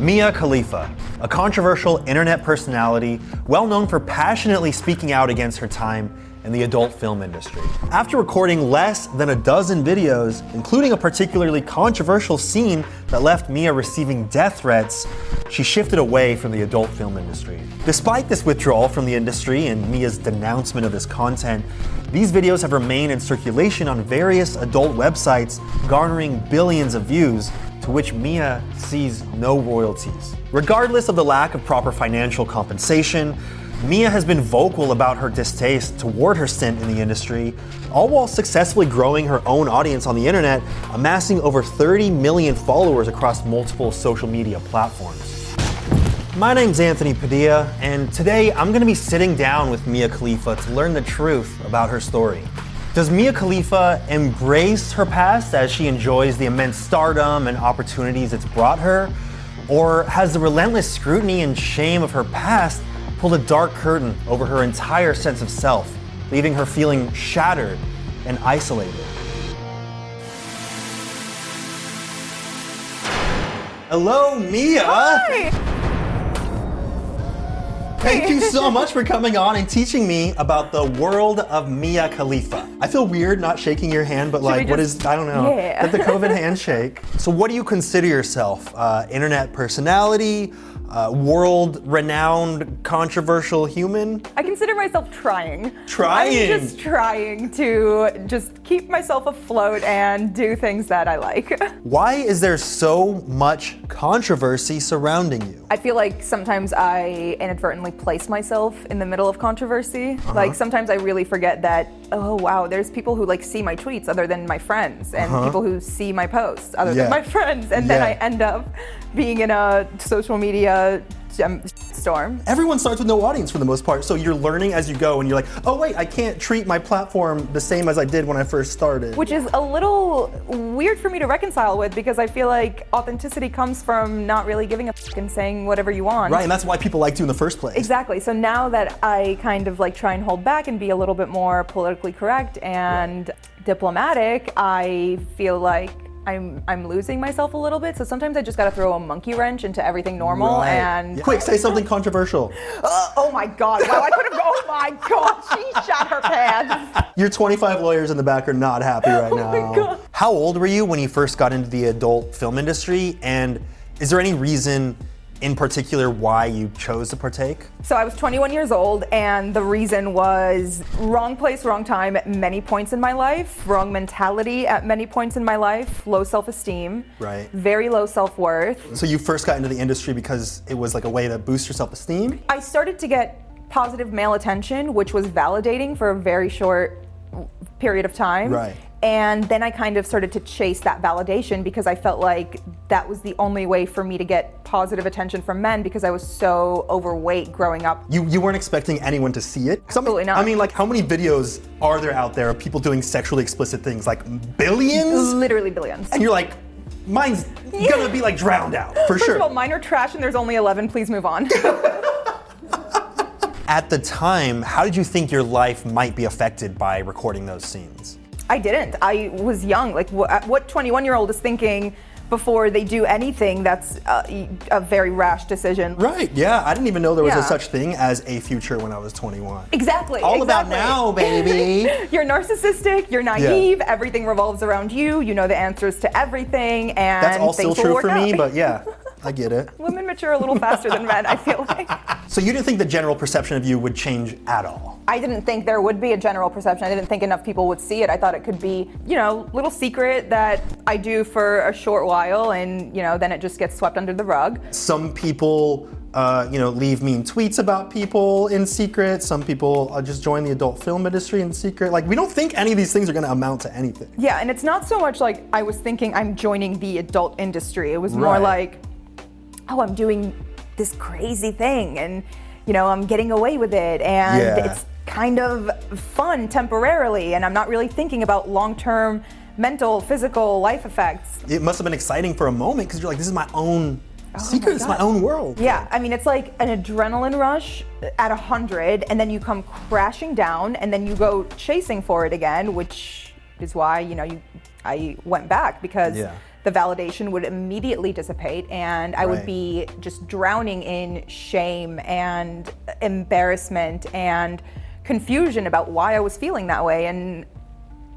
Mia Khalifa, a controversial internet personality, well known for passionately speaking out against her time in the adult film industry. After recording less than a dozen videos, including a particularly controversial scene that left Mia receiving death threats, she shifted away from the adult film industry. Despite this withdrawal from the industry and Mia's denouncement of this content, these videos have remained in circulation on various adult websites, garnering billions of views, to which Mia sees no royalties. Regardless of the lack of proper financial compensation, Mia has been vocal about her distaste toward her stint in the industry, all while successfully growing her own audience on the internet, amassing over 30 million followers across multiple social media platforms. My name's Anthony Padilla, and today I'm gonna be sitting down with Mia Khalifa to learn the truth about her story. Does Mia Khalifa embrace her past as she enjoys the immense stardom and opportunities it's brought her? Or has the relentless scrutiny and shame of her past pulled a dark curtain over her entire sense of self, leaving her feeling shattered and isolated? Hello, Mia! Hi. Thank you so much for coming on and teaching me about the world of Mia Khalifa. I feel weird not shaking your hand, but like, what is, I don't know, yeah. The COVID handshake. So what do you consider yourself? Internet personality? World-renowned, controversial human? I consider myself trying. Trying? I'm just trying to just keep myself afloat and do things that I like. Why is there so much controversy surrounding you? I feel like sometimes I inadvertently place myself in the middle of controversy. Uh-huh. Like sometimes I really forget that, oh wow, there's people who like see my tweets other than my friends, and uh-huh. people who see my posts other yeah. than my friends, and yeah. then I end up being in a social media storm. Everyone starts with no audience for the most part, so you're learning as you go, and you're like, oh wait, I can't treat my platform the same as I did when I first started. Which is a little weird for me to reconcile with, because I feel like authenticity comes from not really giving a f*** and saying whatever you want. Right, and that's why people liked you in the first place. Exactly, so now that I kind of like try and hold back and be a little bit more politically correct and right. diplomatic, I feel like I'm losing myself a little bit, so sometimes I just gotta throw a monkey wrench into everything normal right. and... Yeah. Quick, say something controversial. Oh my god, wow, I could've... Oh my god, she shot her pants. Your 25 lawyers in the back are not happy right now. Oh my god. How old were you when you first got into the adult film industry, and is there any reason in particular why you chose to partake? So I was 21 years old, and the reason was wrong place, wrong time at many points in my life, wrong mentality at many points in my life, low self-esteem, right. very low self-worth. So you first got into the industry because it was like a way to boost your self-esteem? I started to get positive male attention, which was validating for a very short period of time. Right. And then I kind of started to chase that validation because I felt like that was the only way for me to get positive attention from men, because I was so overweight growing up. You weren't expecting anyone to see it? Absolutely not. I mean, like, how many videos are there out there of people doing sexually explicit things? Like billions? Literally billions. And you're like, mine's yeah. gonna be like drowned out, for First sure. First of all, mine are trash and there's only 11, please move on. At the time, how did you think your life might be affected by recording those scenes? I didn't. I was young. Like, what 21-year-old is thinking before they do anything? That's a very rash decision. Right, yeah. I didn't even know there was yeah. a such thing as a future when I was 21. Exactly. All exactly. about now, baby. You're narcissistic, you're naive, yeah. everything revolves around you, you know the answers to everything, and that's all still true for me, but yeah, I get it. Women mature a little faster than men, I feel like. So you didn't think the general perception of you would change at all? I didn't think there would be a general perception. I didn't think enough people would see it. I thought it could be, you know, little secret that I do for a short while, and, you know, then it just gets swept under the rug. Some people, you know, leave mean tweets about people in secret. Some people just join the adult film industry in secret. Like, we don't think any of these things are going to amount to anything. Yeah, and it's not so much like I was thinking I'm joining the adult industry. It was more right. like, oh, I'm doing this crazy thing, and you know, I'm getting away with it, and yeah. it's kind of fun temporarily, and I'm not really thinking about long-term mental, physical life effects. It must have been exciting for a moment, because you're like, this is my own secret, it's my own world. Yeah, I mean, it's like an adrenaline rush at 100, and then you come crashing down, and then you go chasing for it again, which is why, you know, I went back, because yeah. the validation would immediately dissipate, and I would be just drowning in shame and embarrassment and confusion about why I was feeling that way. And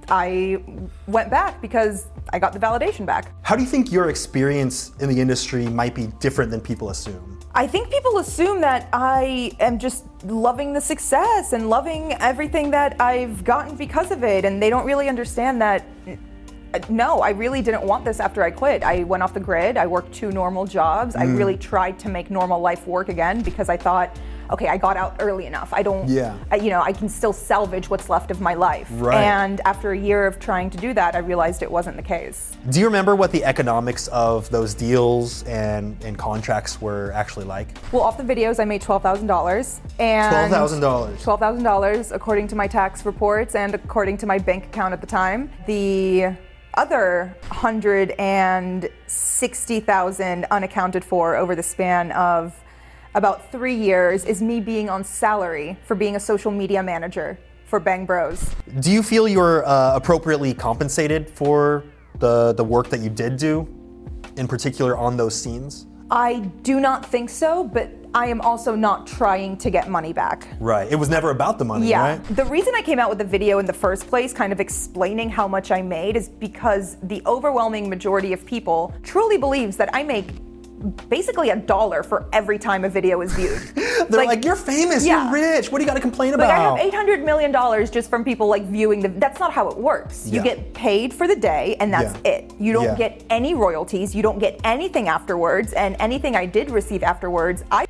I went back because I got the validation back. How do you think your experience in the industry might be different than people assume? I think people assume that I am just loving the success and loving everything that I've gotten because of it, and they don't really understand that, no, I really didn't want this after I quit. I went off the grid, I worked two normal jobs, I really tried to make normal life work again because I thought, okay, I got out early enough. I can still salvage what's left of my life. Right. And after a year of trying to do that, I realized it wasn't the case. Do you remember what the economics of those deals and contracts were actually like? Well, off the videos, I made $12,000. $12,000 according to my tax reports and according to my bank account at the time. The other $160,000 unaccounted for over the span of about 3 years is me being on salary for being a social media manager for Bang Bros. Do you feel you're appropriately compensated for the work that you did do, in particular on those scenes? I do not think so, but I am also not trying to get money back. Right, it was never about the money, right? The reason I came out with the video in the first place, kind of explaining how much I made, is because the overwhelming majority of people truly believes that I make basically $1 for every time a video is viewed. They're like, you're famous, you're rich, what do you got to complain about? I have $800 million just from people like viewing the, that's not how it works. Yeah. You get paid for the day and that's it. You don't get any royalties, you don't get anything afterwards, and anything I did receive afterwards, I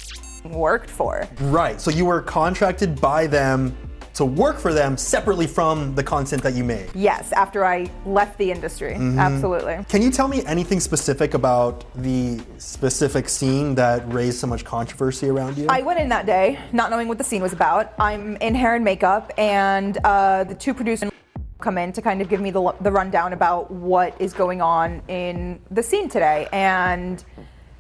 worked for. Right, so you were contracted by them to work for them separately from the content that you made. Yes, after I left the industry, absolutely. Can you tell me anything specific about the specific scene that raised so much controversy around you? I went in that day, not knowing what the scene was about. I'm in hair and makeup, and the two producers come in to kind of give me the rundown about what is going on in the scene today. And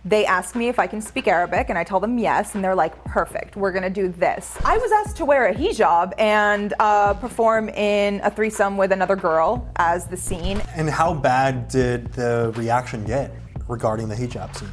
they asked me if I can speak Arabic, and I tell them yes, and they're like, perfect, we're gonna do this. I was asked to wear a hijab and perform in a threesome with another girl as the scene. And how bad did the reaction get regarding the hijab scene?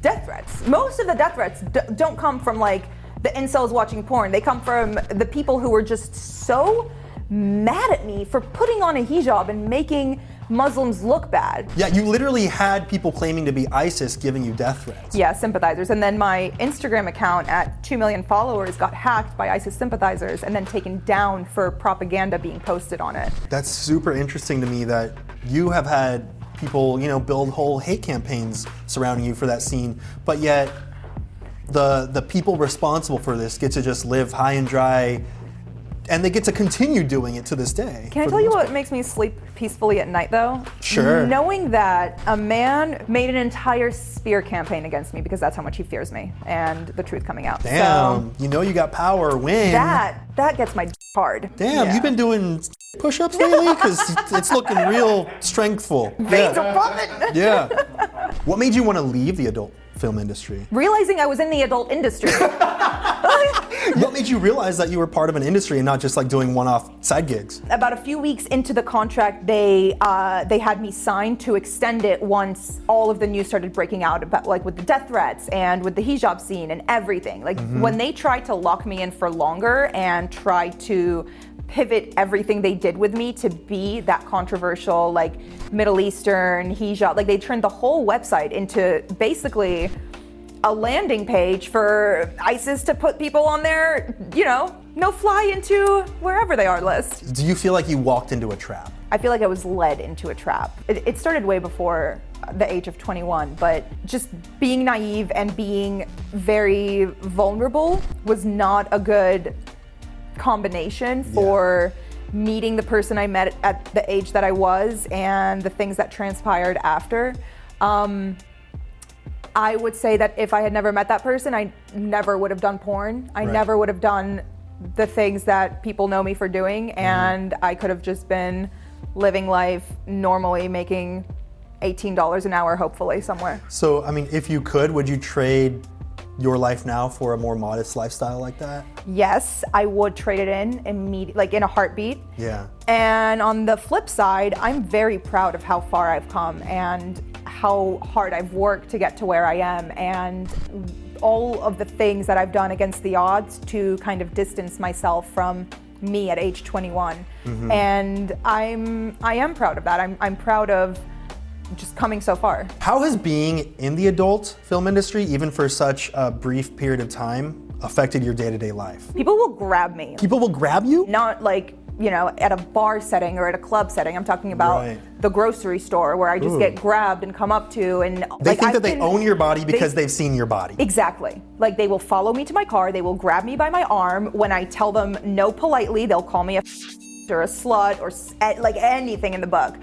Death threats. Most of the death threats don't come from like the incels watching porn. They come from the people who were just so mad at me for putting on a hijab and making Muslims look bad. Yeah, you literally had people claiming to be ISIS giving you death threats. Yeah, sympathizers. And then my Instagram account at 2 million followers got hacked by ISIS sympathizers and then taken down for propaganda being posted on it. That's super interesting to me that you have had people, you know, build whole hate campaigns surrounding you for that scene, but yet the people responsible for this get to just live high and dry, and they get to continue doing it to this day. Can I tell you what makes me sleep peacefully at night, though? Sure. Knowing that a man made an entire smear campaign against me because that's how much he fears me and the truth coming out. Damn, so, you know you got power when. That gets my hard. Damn, you've been doing push-ups lately? Because it's looking real strengthful. Veins are popping. Yeah. What made you want to leave the adult film industry? Realizing I was in the adult industry. What made you realize that you were part of an industry and not just like doing one-off side gigs? About a few weeks into the contract, they had me signed to extend it once all of the news started breaking out about like with the death threats and with the hijab scene and everything. Like when they tried to lock me in for longer and tried to pivot everything they did with me to be that controversial, like Middle Eastern hijab, like they turned the whole website into basically a landing page for ISIS to put people on their, you know, no fly into wherever they are list. Do you feel like you walked into a trap? I feel like I was led into a trap. It started way before the age of 21, but just being naive and being very vulnerable was not a good combination for meeting the person I met at the age that I was and the things that transpired after. I would say that if I had never met that person, I never would have done porn. I never would have done the things that people know me for doing, and I could have just been living life normally, making $18 an hour, hopefully, somewhere. So, I mean, if you could, would you trade your life now for a more modest lifestyle like that? Yes, I would trade it in immediately, like in a heartbeat. Yeah. And on the flip side, I'm very proud of how far I've come and how hard I've worked to get to where I am and all of the things that I've done against the odds to kind of distance myself from me at age 21. Mm-hmm. And I am proud of that. I'm proud of just coming so far. How has being in the adult film industry, even for such a brief period of time, affected your day-to-day life? People will grab me. People will grab you? Not like, you know, at a bar setting or at a club setting. I'm talking about the grocery store where I just get grabbed and come up to and... They think that they own your body because they've seen your body. Exactly. Like, they will follow me to my car, they will grab me by my arm. When I tell them no politely, they'll call me a or a slut or like anything in the book.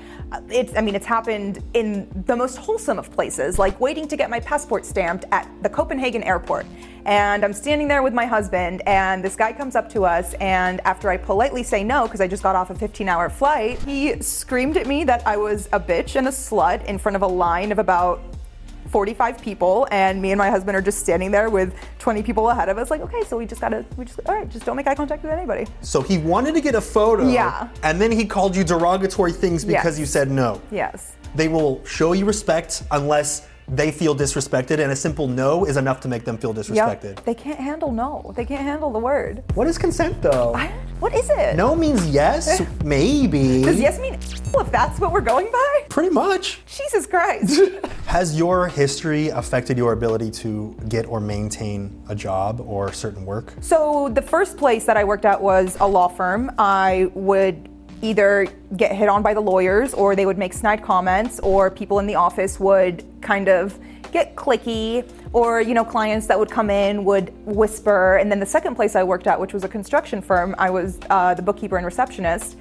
It's happened in the most wholesome of places, like waiting to get my passport stamped at the Copenhagen airport. And I'm standing there with my husband and this guy comes up to us, and after I politely say no, because I just got off a 15-hour flight, he screamed at me that I was a bitch and a slut in front of a line of about 45 people, and me and my husband are just standing there with 20 people ahead of us, like, okay, so just don't make eye contact with anybody. So he wanted to get a photo, and then he called you derogatory things because you said no. Yes. They will show you respect unless they feel disrespected, and a simple no is enough to make them feel disrespected. Yep. They can't handle no. They can't handle the word. What is consent, though? What is it? No means yes, maybe. Does yes mean if that's what we're going by? Pretty much. Jesus Christ. Has your history affected your ability to get or maintain a job or certain work? So the first place that I worked at was a law firm. I would either get hit on by the lawyers, or they would make snide comments, or people in the office would kind of get cliquey, or, you know, clients that would come in would whisper. And then the second place I worked at, which was a construction firm, I was the bookkeeper and receptionist.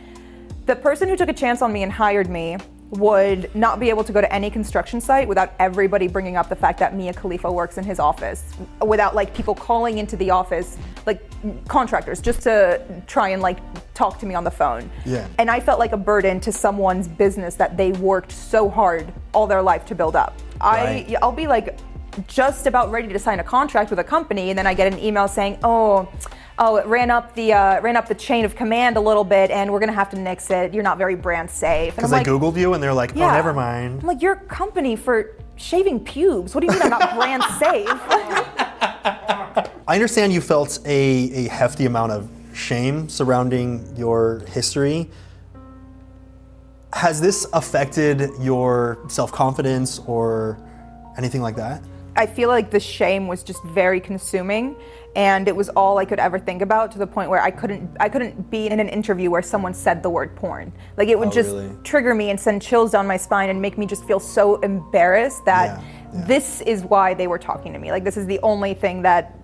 The person who took a chance on me and hired me would not be able to go to any construction site without everybody bringing up the fact that Mia Khalifa works in his office, without like people calling into the office, like contractors, just to try and like talk to me on the phone. Yeah. And I felt like a burden to someone's business that they worked so hard all their life to build up. Right. I'll be like just about ready to sign a contract with a company, and then I get an email saying, oh, it ran up the chain of command a little bit, and we're gonna have to nix it. You're not very brand safe. Because they Googled you, and they're like, oh, never mind. I'm like, you're a company for shaving pubes. What do you mean I'm not brand safe? I understand you felt a hefty amount of shame surrounding your history. Has this affected your self-confidence or anything like that? I feel like the shame was just very consuming, and it was all I could ever think about, to the point where I couldn't be in an interview where someone said the word porn. Like, it would trigger me and send chills down my spine and make me just feel so embarrassed that this is why they were talking to me. Like, this is the only thing that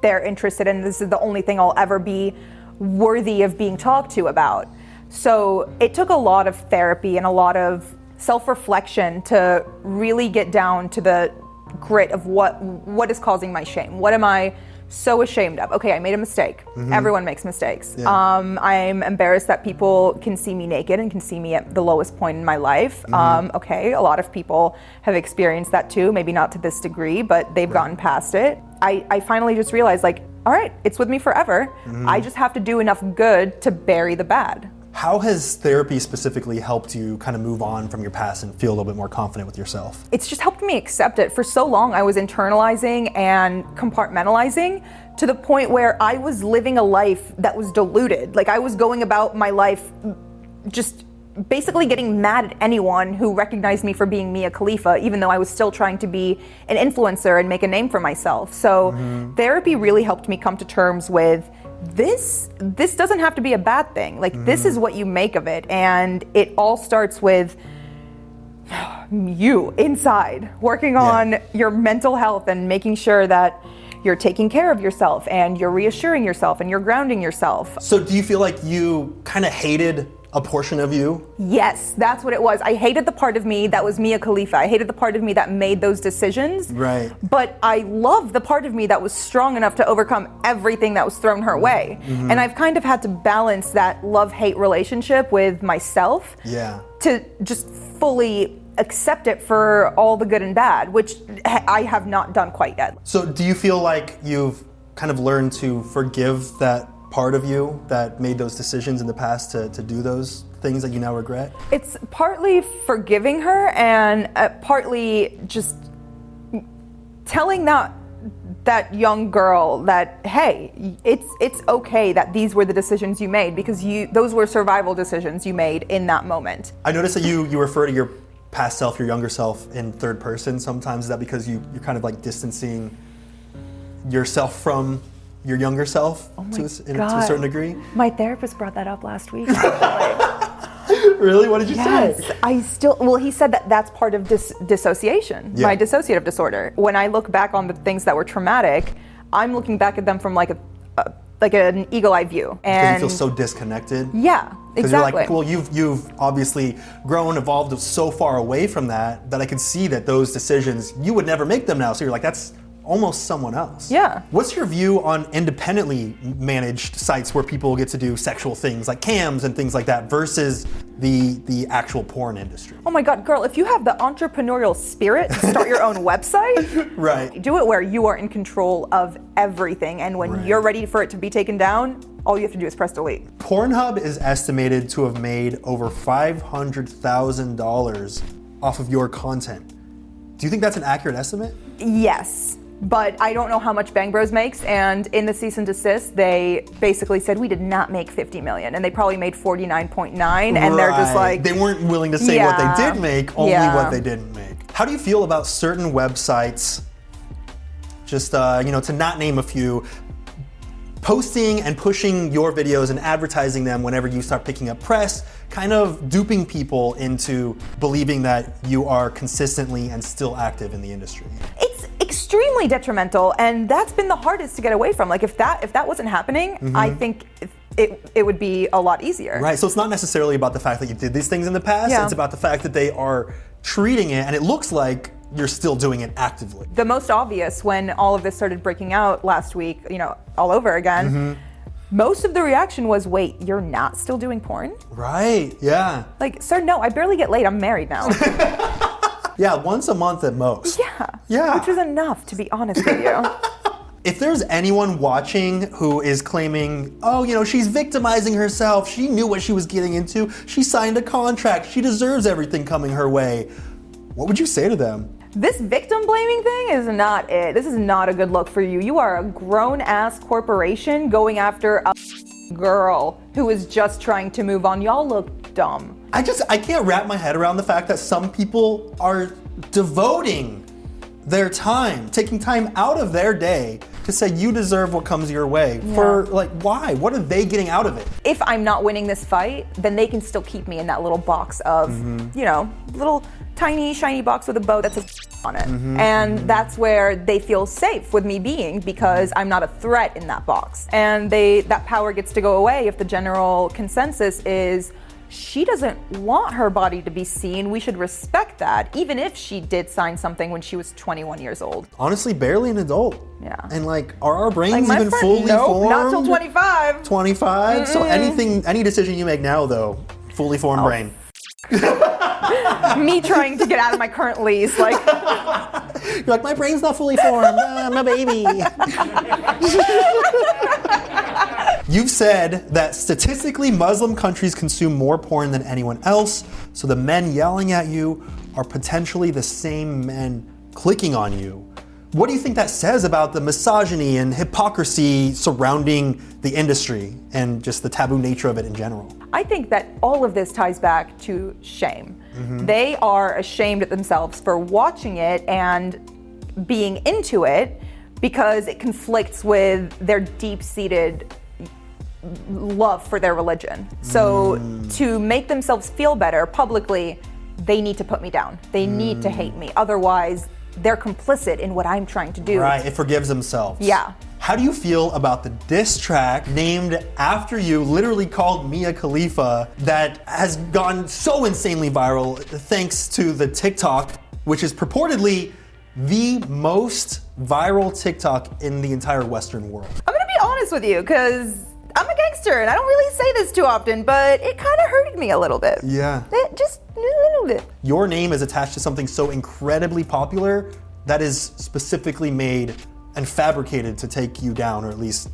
they're interested in. This is the only thing I'll ever be worthy of being talked to about. So it took a lot of therapy and a lot of self-reflection to really get down to the grit of what is causing my shame. What am I so ashamed of? Okay, I made a mistake. Mm-hmm. Everyone makes mistakes. Yeah. I'm embarrassed that people can see me naked and can see me at the lowest point in my life. Mm-hmm. Okay, a lot of people have experienced that too, maybe not to this degree, but they've gotten past it. I finally just realized, like, all right, it's with me forever. Mm-hmm. I just have to do enough good to bury the bad. How has therapy specifically helped you kind of move on from your past and feel a little bit more confident with yourself? It's just helped me accept it. For so long, I was internalizing and compartmentalizing to the point where I was living a life that was diluted. Like, I was going about my life just basically getting mad at anyone who recognized me for being Mia Khalifa, even though I was still trying to be an influencer and make a name for myself. So therapy really helped me come to terms with this doesn't have to be a bad thing. Like, this is what you make of it, and it all starts with you inside, working on your mental health and making sure that you're taking care of yourself and you're reassuring yourself and you're grounding yourself. So do you feel like you kind of hated a portion of you? Yes, that's what it was. I hated the part of me that was Mia Khalifa. I hated the part of me that made those decisions. Right. But I loved the part of me that was strong enough to overcome everything that was thrown her way. Mm-hmm. And I've kind of had to balance that love-hate relationship with myself to just fully accept it for all the good and bad, which I have not done quite yet. So do you feel like you've kind of learned to forgive that part of you that made those decisions in the past to do those things that you now regret? It's partly forgiving her and partly just telling that young girl that, hey, it's okay that these were the decisions you made, because those were survival decisions you made in that moment. I noticed that you refer to your past self, your younger self, in third person sometimes. Is that because you're kind of like distancing yourself from your younger self to a certain degree? My therapist brought that up last week. Really? What did you say? Yes, he said that that's part of dissociation, my dissociative disorder. When I look back on the things that were traumatic, I'm looking back at them from like an eagle-eye view. And you feel so disconnected? Yeah, exactly. Because you're like, well, you've obviously grown, evolved so far away from that I can see that those decisions, you would never make them now. So you're like, that's almost someone else. Yeah. What's your view on independently managed sites where people get to do sexual things like cams and things like that versus the actual porn industry? Oh my God, girl, if you have the entrepreneurial spirit to start your own website, right. Do it where you are in control of everything, and when you're ready for it to be taken down, all you have to do is press delete. Pornhub is estimated to have made over $500,000 off of your content. Do you think that's an accurate estimate? Yes. But I don't know how much Bang Bros makes, and in the cease and desist, they basically said we did not make 50 million, and they probably made 49.9, and they're just like... They weren't willing to say what they did make, only what they didn't make. How do you feel about certain websites, just, to not name a few, posting and pushing your videos and advertising them whenever you start picking up press, kind of duping people into believing that you are consistently and still active in the industry? It's extremely detrimental, and that's been the hardest to get away from. Like if that wasn't happening, I think it would be a lot easier. Right, so it's not necessarily about the fact that you did these things in the past, it's about the fact that they are treating it, and it looks like you're still doing it actively. The most obvious when all of this started breaking out last week, all over again, most of the reaction was, wait, you're not still doing porn? Right, yeah. Like, sir, no, I barely get laid, I'm married now. Yeah, once a month at most. Yeah. Which is enough, to be honest with you. If there's anyone watching who is claiming, she's victimizing herself, she knew what she was getting into, she signed a contract, she deserves everything coming her way, what would you say to them? This victim blaming thing is not it. This is not a good look for you. You are a grown-ass corporation going after a girl who is just trying to move on. Y'all look dumb. I can't wrap my head around the fact that some people are devoting their time, taking time out of their day to say you deserve what comes your way. Yeah. For like, why? What are they getting out of it? If I'm not winning this fight, then they can still keep me in that little box of, little tiny, shiny box with a bow that says on it. And that's where they feel safe with me being, because I'm not a threat in that box. And that power gets to go away if the general consensus is, she doesn't want her body to be seen. We should respect that, even if she did sign something when she was 21 years old. Honestly, barely an adult. Yeah. And like, are our brains even fully formed? Not till 25. 25? Mm-mm. So any decision you make now, though, fully formed brain. Me trying to get out of my current lease, like. You're like, my brain's not fully formed. I'm a baby. You've said that statistically Muslim countries consume more porn than anyone else, so the men yelling at you are potentially the same men clicking on you. What do you think that says about the misogyny and hypocrisy surrounding the industry and just the taboo nature of it in general? I think that all of this ties back to shame. They are ashamed at themselves for watching it and being into it because it conflicts with their deep-seated love for their religion. So to make themselves feel better publicly, they need to put me down. They need to hate me. Otherwise, they're complicit in what I'm trying to do. Right, it forgives themselves. Yeah. How do you feel about the diss track named after you, literally called Mia Khalifa, that has gone so insanely viral thanks to the TikTok, which is purportedly the most viral TikTok in the entire Western world? I'm gonna be honest with you, because I'm a gangster and I don't really say this too often, but it kind of hurted me a little bit. Yeah. It just A little bit. Your name is attached to something so incredibly popular that is specifically made and fabricated to take you down, or at least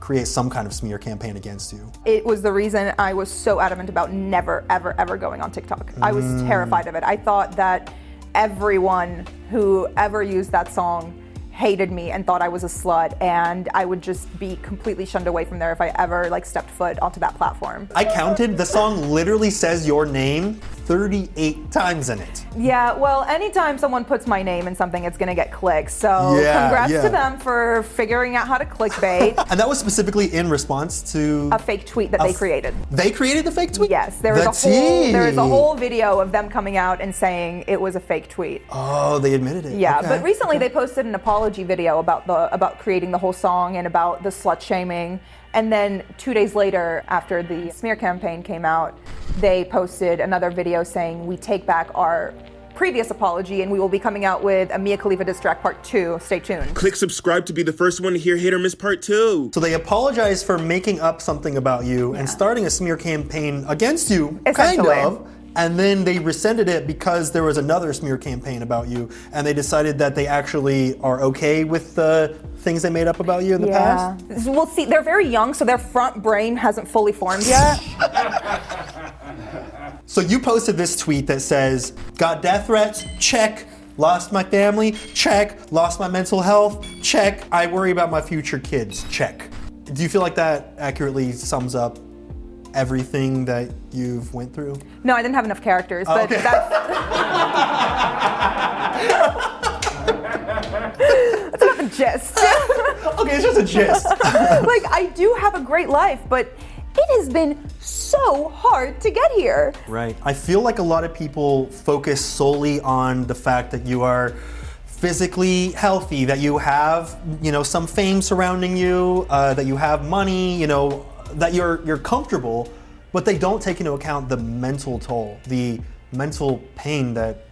create some kind of smear campaign against you. It was the reason I was so adamant about never, ever, ever going on TikTok. I was terrified of it. I thought that everyone who ever used that song hated me and thought I was a slut, and I would just be completely shunned away from there if I ever like stepped foot onto that platform. I counted, the song literally says your name 38 times in it. Yeah, well, anytime someone puts my name in something, it's gonna get clicks. So congrats to them for figuring out how to clickbait. And that was specifically in response to a fake tweet that they created. They created the fake tweet? Yes, there is a whole video of them coming out and saying it was a fake tweet. Oh, they admitted it. Yeah, okay. But recently they posted an apology video about creating the whole song and about the slut shaming. And then 2 days later, after the smear campaign came out, they posted another video saying, we take back our previous apology and we will be coming out with a Mia Khalifa diss track part 2. Stay tuned. Click subscribe to be the first one to hear Hit or Miss part 2. So they apologize for making up something about you and starting a smear campaign against you, kind of. And then they rescinded it because there was another smear campaign about you, and they decided that they actually are okay with the things they made up about you in the past. Well, see, they're very young, so their front brain hasn't fully formed yet. So you posted this tweet that says, got death threats, check. Lost my family, check. Lost my mental health, check. I worry about my future kids, check. Do you feel like that accurately sums up everything that you've went through? No, I didn't have enough characters, but that's about the gist. Okay, it's just a gist. Like, I do have a great life, but it has been so hard to get here. Right. I feel like a lot of people focus solely on the fact that you are physically healthy, that you have, some fame surrounding you, that you have money, that you're comfortable, but they don't take into account the mental toll, the mental pain that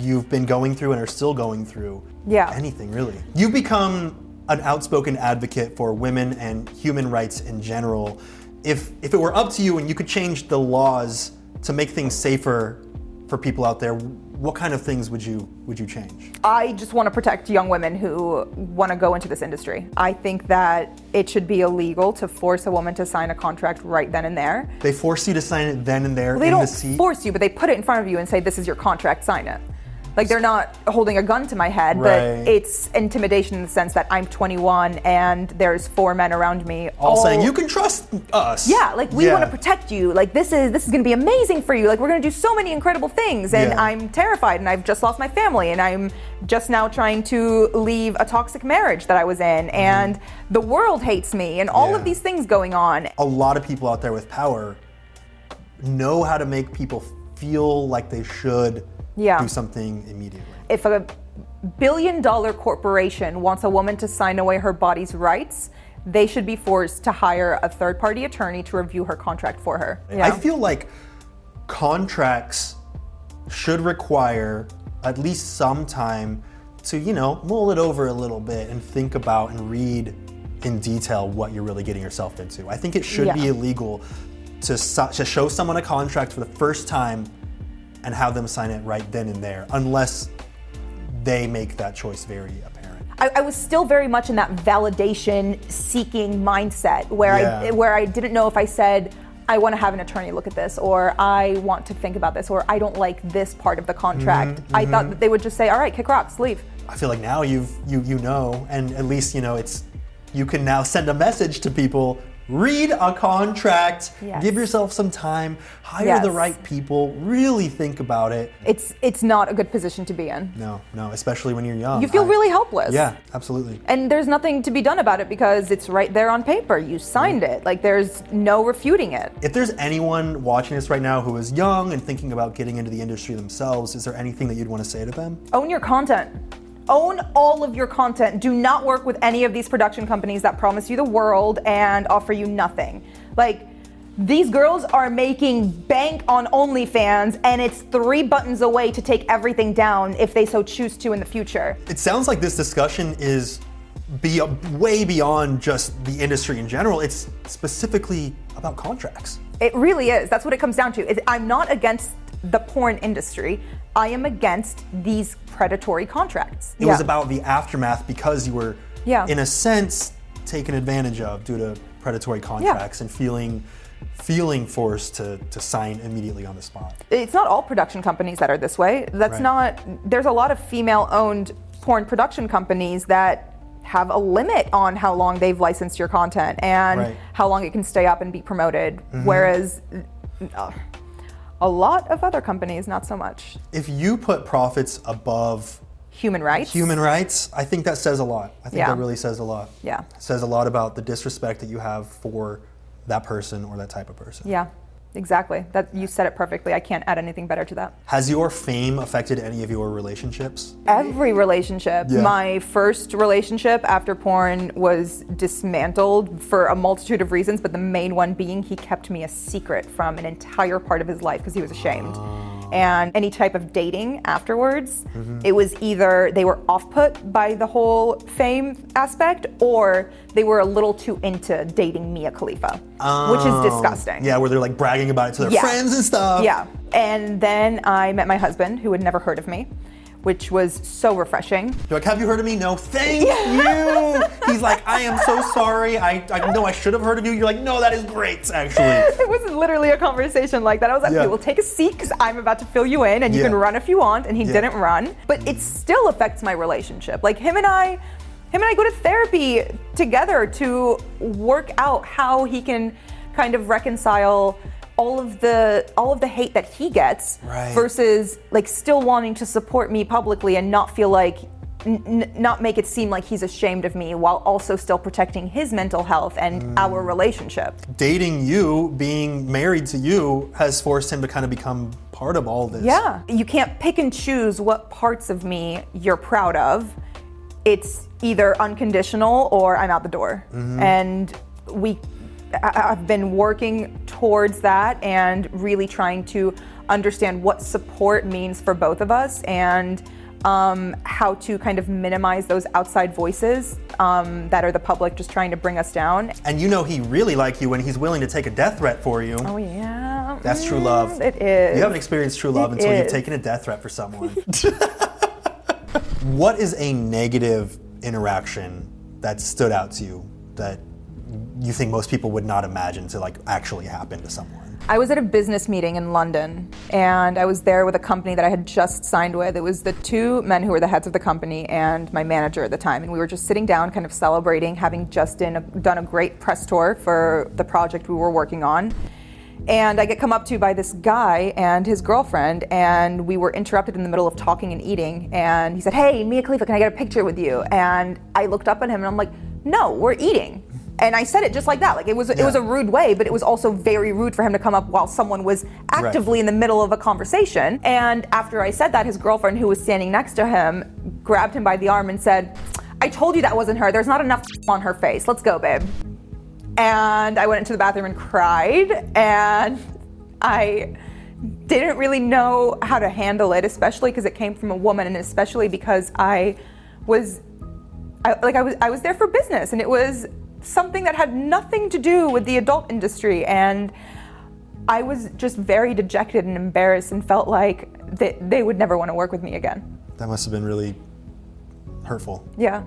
you've been going through and are still going through. Yeah. Anything, really. You've become an outspoken advocate for women and human rights in general. If it were up to you and you could change the laws to make things safer for people out there, what kind of things would you change? I just want to protect young women who want to go into this industry. I think that it should be illegal to force a woman to sign a contract right then and there. They force you to sign it then and there in the seat? They don't force you, but they put it in front of you and say, this is your contract, sign it. Like, they're not holding a gun to my head, but it's intimidation in the sense that I'm 21 and there's 4 men around me. All saying, you can trust us. Yeah, like, we want to protect you. Like, this is going to be amazing for you. Like, we're going to do so many incredible things. And I'm terrified, and I've just lost my family, and I'm just now trying to leave a toxic marriage that I was in. And the world hates me, and all of these things going on. A lot of people out there with power know how to make people feel like they should do something immediately. If a billion-dollar corporation wants a woman to sign away her body's rights, they should be forced to hire a third-party attorney to review her contract for her. Yeah. I feel like contracts should require at least some time to, mull it over a little bit and think about and read in detail what you're really getting yourself into. I think it should be illegal to show someone a contract for the first time and have them sign it right then and there, unless they make that choice very apparent. I was still very much in that validation-seeking mindset where I didn't know if I said, I want to have an attorney look at this, or I want to think about this, or I don't like this part of the contract. I thought that they would just say, all right, kick rocks, leave. I feel like now you know, and at least it's, you can now send a message to people. Read a contract, give yourself some time, hire the right people, really think about it. It's not a good position to be in. No, especially when you're young. You feel really helpless. Yeah, absolutely. And there's nothing to be done about it because it's right there on paper. You signed it. Like, there's no refuting it. If there's anyone watching this right now who is young and thinking about getting into the industry themselves, is there anything that you'd want to say to them? Own your content. Own all of your content. Do not work with any of these production companies that promise you the world and offer you nothing. Like, these girls are making bank on OnlyFans, and it's 3 buttons away to take everything down if they so choose to in the future. It sounds like this discussion is way beyond just the industry in general. It's specifically about contracts. It really is. That's what it comes down to. I'm not against the porn industry. I am against these predatory contracts. It was about the aftermath because you were, in a sense, taken advantage of due to predatory contracts and feeling forced to sign immediately on the spot. It's not all production companies that are this way. There's a lot of female-owned porn production companies that have a limit on how long they've licensed your content and how long it can stay up and be promoted. Mm-hmm. Whereas a lot of other companies, not so much. If you put profits above human rights, I think that says a lot. I think that really says a lot. Yeah. It says a lot about the disrespect that you have for that person or that type of person. Yeah, exactly. That you said it perfectly. I can't add anything better to that. Has your fame affected any of your relationships? Every relationship. Yeah. My first relationship after porn was dismantled for a multitude of reasons, but the main one being he kept me a secret from an entire part of his life because he was ashamed. And any type of dating afterwards, it was either they were off-put by the whole fame aspect or they were a little too into dating Mia Khalifa, which is disgusting. Yeah, where they're like bragging about it to their friends and stuff. Yeah. And then I met my husband, who had never heard of me, which was so refreshing. You're like, have you heard of me? No, thank you. He's like, I am so sorry. I know I should have heard of you. You're like, no, that is great, actually. It was literally a conversation like that. I was like, okay, we'll take a seat because I'm about to fill you in and you can run if you want. And he didn't run, but it still affects my relationship. Like him and I go to therapy together to work out how he can kind of reconcile all of the hate that he gets versus like still wanting to support me publicly and not feel like not make it seem like he's ashamed of me while also still protecting his mental health and our relationship. Dating you, being married to you, has forced him to kind of become part of all this. Yeah, you can't pick and choose what parts of me you're proud of. It's either unconditional or I'm out the door. And I've been working towards that and really trying to understand what support means for both of us and how to kind of minimize those outside voices that are the public just trying to bring us down. And you know he really likes you and he's willing to take a death threat for you. Oh yeah. That's true love. It is. You haven't experienced true love until you've taken a death threat for someone. What is a negative interaction that stood out to you that you think most people would not imagine to like actually happen to someone? I was at a business meeting in London and I was there with a company that I had just signed with. It was the two men who were the heads of the company and my manager at the time. And we were just sitting down kind of celebrating, having just done a great press tour for the project we were working on. And I get come up to by this guy and his girlfriend and we were interrupted in the middle of talking and eating. And he said, hey, Mia Khalifa, can I get a picture with you? And I looked up at him and I'm like, no, we're eating. And I said it just like that. Like it was a rude way, but it was also very rude for him to come up while someone was actively in the middle of a conversation. And after I said that, his girlfriend, who was standing next to him, grabbed him by the arm and said, I told you that wasn't her. There's not enough on her face. Let's go, babe. And I went into the bathroom and cried. And I didn't really know how to handle it, especially because it came from a woman and especially because I was there for business and it was something that had nothing to do with the adult industry. And I was just very dejected and embarrassed and felt like they would never want to work with me again. That must have been really hurtful. Yeah.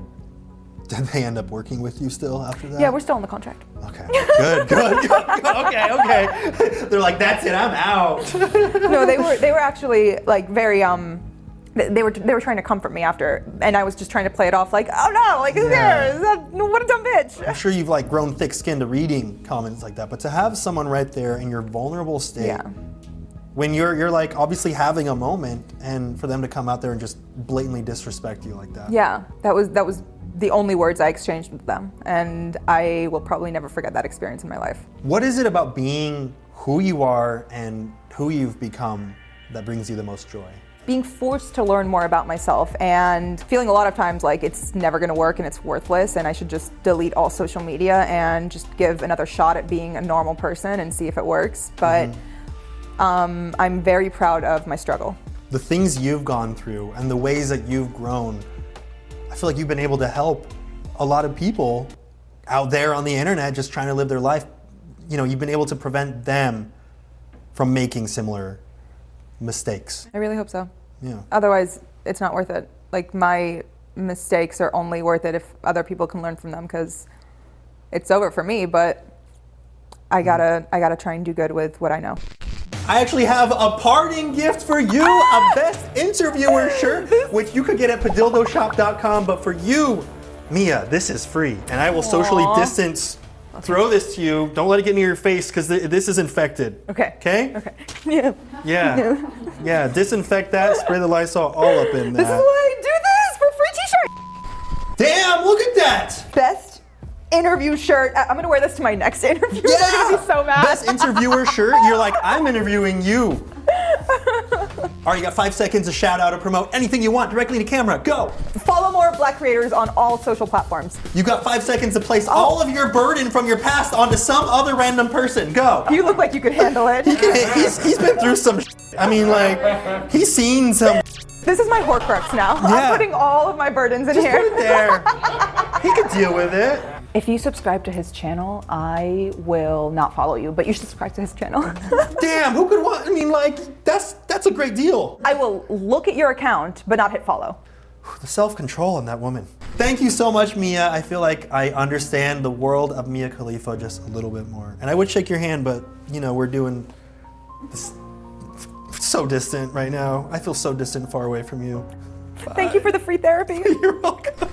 Did they end up working with you still after that? Yeah, we're still on the contract. Okay, good. Okay. They're like, that's it, I'm out. No, they were actually like very, They were trying to comfort me after, and I was just trying to play it off like, oh no, like who cares? What a dumb bitch. I'm sure you've like grown thick-skinned to reading comments like that, but to have someone right there in your vulnerable state, when you're like obviously having a moment, and for them to come out there and just blatantly disrespect you like that. Yeah, that was the only words I exchanged with them, and I will probably never forget that experience in my life. What is it about being who you are and who you've become that brings you the most joy? Being forced to learn more about myself and feeling a lot of times like it's never gonna work and it's worthless and I should just delete all social media and just give another shot at being a normal person and see if it works. But I'm very proud of my struggle. The things you've gone through and the ways that you've grown, I feel like you've been able to help a lot of people out there on the internet just trying to live their life you know, you've been able to prevent them from making similar mistakes. I really hope so. Yeah. Otherwise, it's not worth it. Like, my mistakes are only worth it if other people can learn from them, because it's over for me, but I gotta try and do good with what I know. I actually have a parting gift for you, a Best Interviewer shirt, which you could get at padildoshop.com. But for you, Mia, this is free. And I will socially distance, throw this to you. Don't let it get near your face, because this is infected. Okay. Okay? Okay. Yeah. Yeah. Yeah, disinfect that, spray the Lysol all up in that. This is why I do this, for free t-shirt. Damn, look at that. Best Interview shirt. I'm gonna wear this to my next interview. Yeah! They're gonna be so mad. Best Interviewer shirt. You're like, I'm interviewing you. All right, you got 5 seconds to shout out or promote anything you want directly to camera. Go. Follow more Black creators on all social platforms. You got 5 seconds to place all of your burden from your past onto some other random person. Go. You look like you could handle it. He's been through some shit. I mean, like, he's seen some. This is my horcrux now. Yeah. I'm putting all of my burdens in here. Put it there. He could deal with it. If you subscribe to his channel, I will not follow you, but you should subscribe to his channel. Damn, who could want? I mean, like, that's a great deal. I will look at your account, but not hit follow. The self-control on that woman. Thank you so much, Mia. I feel like I understand the world of Mia Khalifa just a little bit more. And I would shake your hand, but, you know, we're doing this so distant right now. I feel so distant, far away from you. But thank you for the free therapy. You're welcome.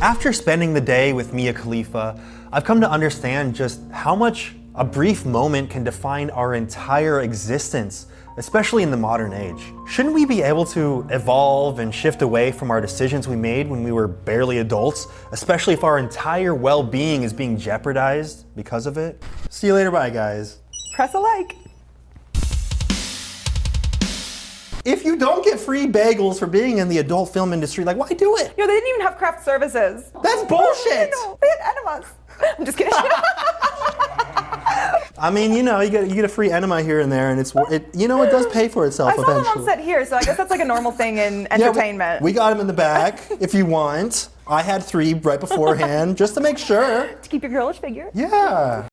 After spending the day with Mia Khalifa, I've come to understand just how much a brief moment can define our entire existence, especially in the modern age. Shouldn't we be able to evolve and shift away from our decisions we made when we were barely adults, especially if our entire well-being is being jeopardized because of it? See you later, bye guys. Press a like. If you don't get free bagels for being in the adult film industry, like, why do it? Yo, they didn't even have craft services. That's bullshit. They had enemas. I'm just kidding. I mean, you know, you get a free enema here and there, and it does pay for itself eventually. I saw them on set here, so I guess that's like a normal thing in entertainment. Yeah, we got them in the back, if you want. I had three right beforehand, just to make sure. To keep your girlish figure. Yeah.